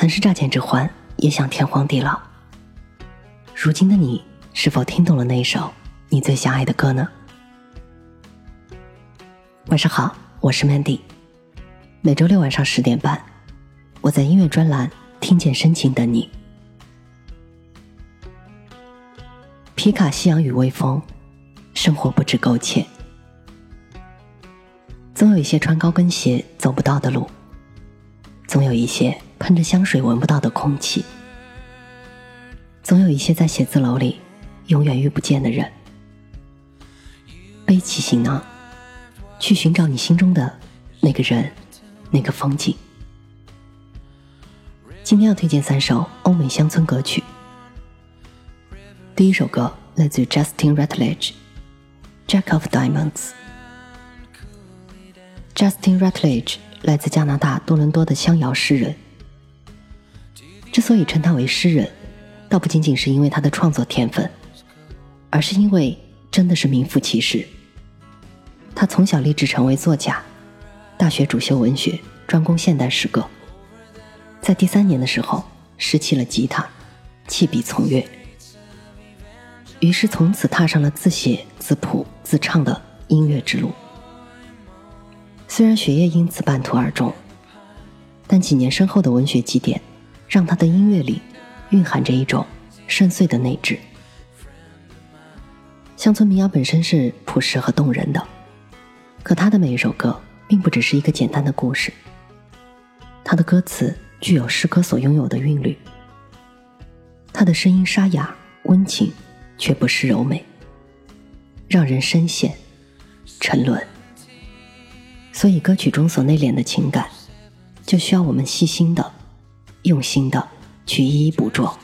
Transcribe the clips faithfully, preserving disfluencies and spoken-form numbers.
曾是乍见之欢，也想天荒地老。如今的你是否听懂了那一首你最想爱的歌呢？晚上好，我是 Mandy， 每周六晚上十点半，我在音乐专栏听见深情等你。皮卡夕阳与微风，生活不止苟且，总有一些穿高跟鞋走不到的路，总有一些喷着香水闻不到的空气，总有一些在写字楼里永远遇不见的人。背起行囊，去寻找你心中的那个人，那个风景。今天要推荐三首欧美乡村歌曲。第一首歌来自于 Justin Rutledge， Jack of Diamonds。 Justin Rutledge 来自加拿大多伦多的乡谣诗人。之所以称他为诗人，倒不仅仅是因为他的创作天分，而是因为真的是名副其实。他从小立志成为作家，大学主修文学，专攻现代诗歌。在第三年的时候拾起了吉他，弃笔从乐，于是从此踏上了自写自谱自唱的音乐之路。虽然学业因此半途而终，但几年身后的文学积淀让他的音乐里蕴含着一种深邃的内质。乡村民谣本身是朴实和动人的，可他的每一首歌并不只是一个简单的故事，他的歌词具有诗歌所拥有的韵律。他的声音沙哑温情，却不失柔美，让人深陷沉沦。所以歌曲中所内敛的情感，就需要我们细心的用心的去一一捕捉。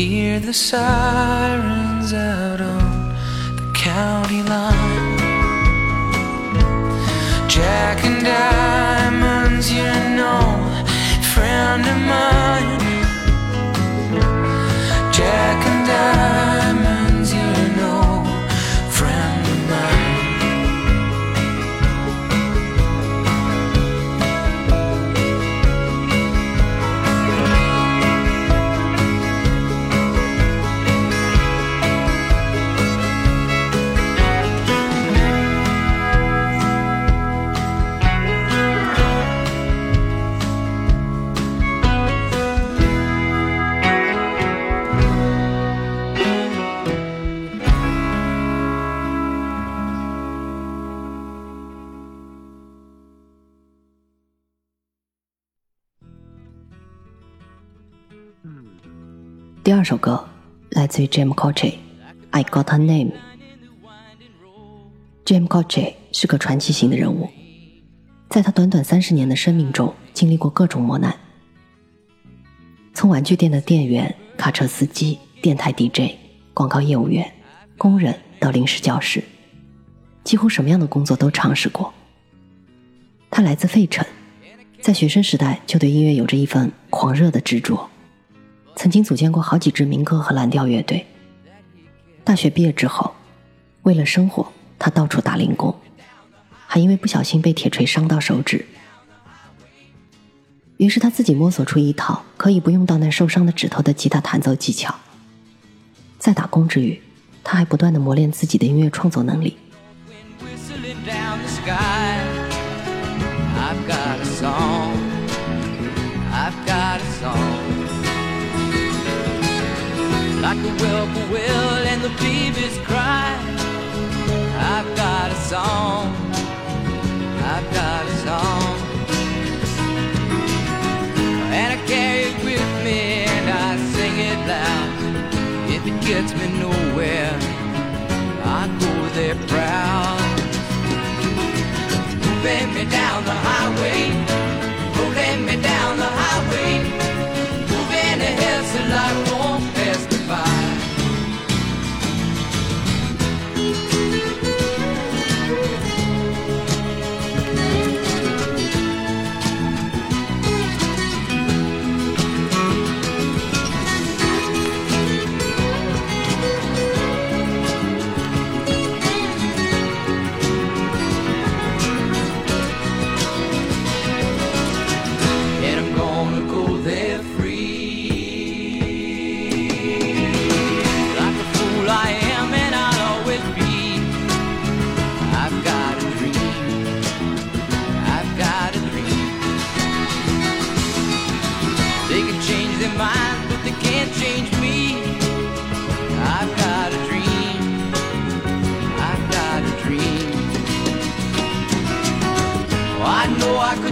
Hear the sirens out on the county line. Jack and Diamonds, you know, friend of mine. Jack and Diamonds, you know, friend of 第二首歌来自于 Jim Croce， I Got Her Name。 Jim Croce 是个传奇型的人物，在他短短三十年的生命中经历过各种磨难，从玩具店的店员、卡车司机、电台 D J、 广告业务员、工人到临时教师，几乎什么样的工作都尝试过。他来自费城，在学生时代就对音乐有着一份狂热的执着，曾经组建过好几支民歌和蓝调乐队。大学毕业之后，为了生活，他到处打零工，还因为不小心被铁锤伤到手指。于是他自己摸索出一套可以不用到那受伤的指头的吉他弹奏技巧。在打工之余，他还不断地磨练自己的音乐创作能力。Gets me nowhere, I go there proud. Rolling me down the highway, rolling me down the highway, moving ahead so life won't pass me by.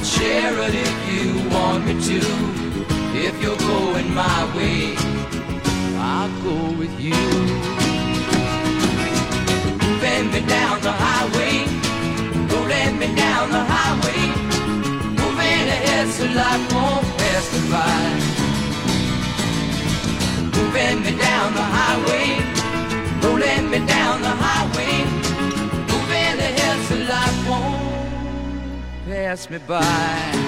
Share it if you want me to. If you're going my way, I'll go with you. Moving me down the highway, rolling me down the highway, moving ahead so life won't pass me by. Moving me down the highway, rolling me down the highway, moving ahead so life won't pass me by.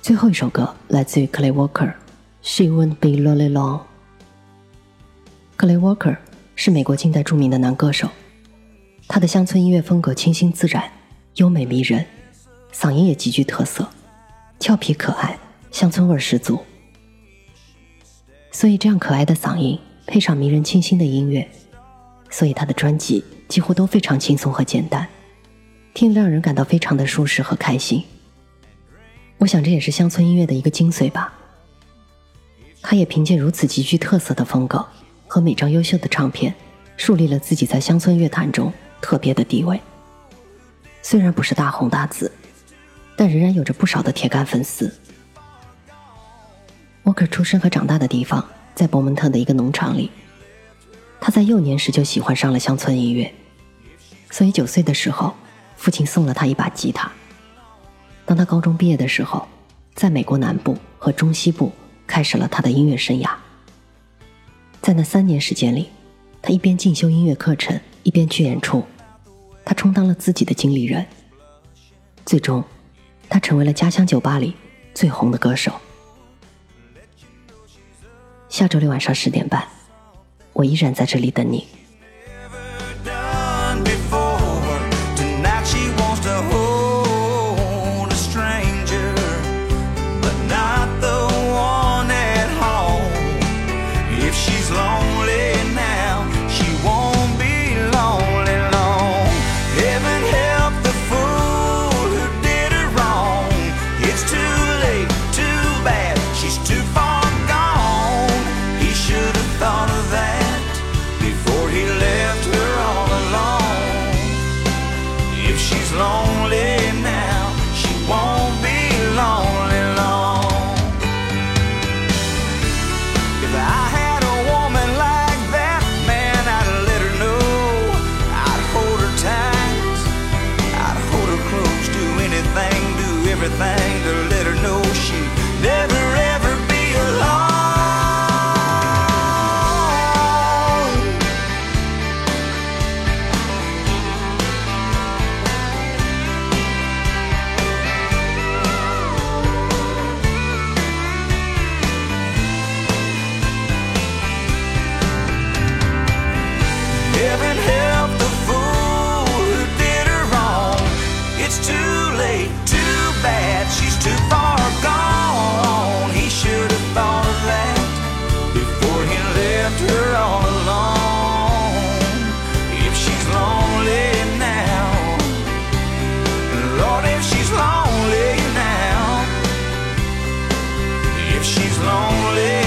最后一首歌来自于 Clay Walker， She Won't Be Lonely Long。 Clay Walker 是美国近代著名的男歌手，他的乡村音乐风格清新自然，优美迷人，嗓音也极具特色，俏皮可爱，乡村味十足。所以这样可爱的嗓音配上迷人清新的音乐，所以他的专辑几乎都非常轻松和简单，听让人感到非常的舒适和开心。我想这也是乡村音乐的一个精髓吧。他也凭借如此极具特色的风格和每张优秀的唱片，树立了自己在乡村乐坛中特别的地位。虽然不是大红大紫，但仍然有着不少的铁杆粉丝。沃克出生和长大的地方在伯门特的一个农场里，他在幼年时就喜欢上了乡村音乐，所以九岁的时候，父亲送了他一把吉他。当他高中毕业的时候，在美国南部和中西部开始了他的音乐生涯。在那三年时间里，他一边进修音乐课程，一边去演出，他充当了自己的经理人。最终他成为了家乡酒吧里最红的歌手。下周六晚上十点半，我依然在这里等你。Thought of that. everything to let her know she'd never ever be alone. Heaven help the fool who did her wrong. It's too late, too bad, she's too far gone. He should have thought of that before he left her all alone. If she's lonely now, Lord, if she's lonely now, if she's lonely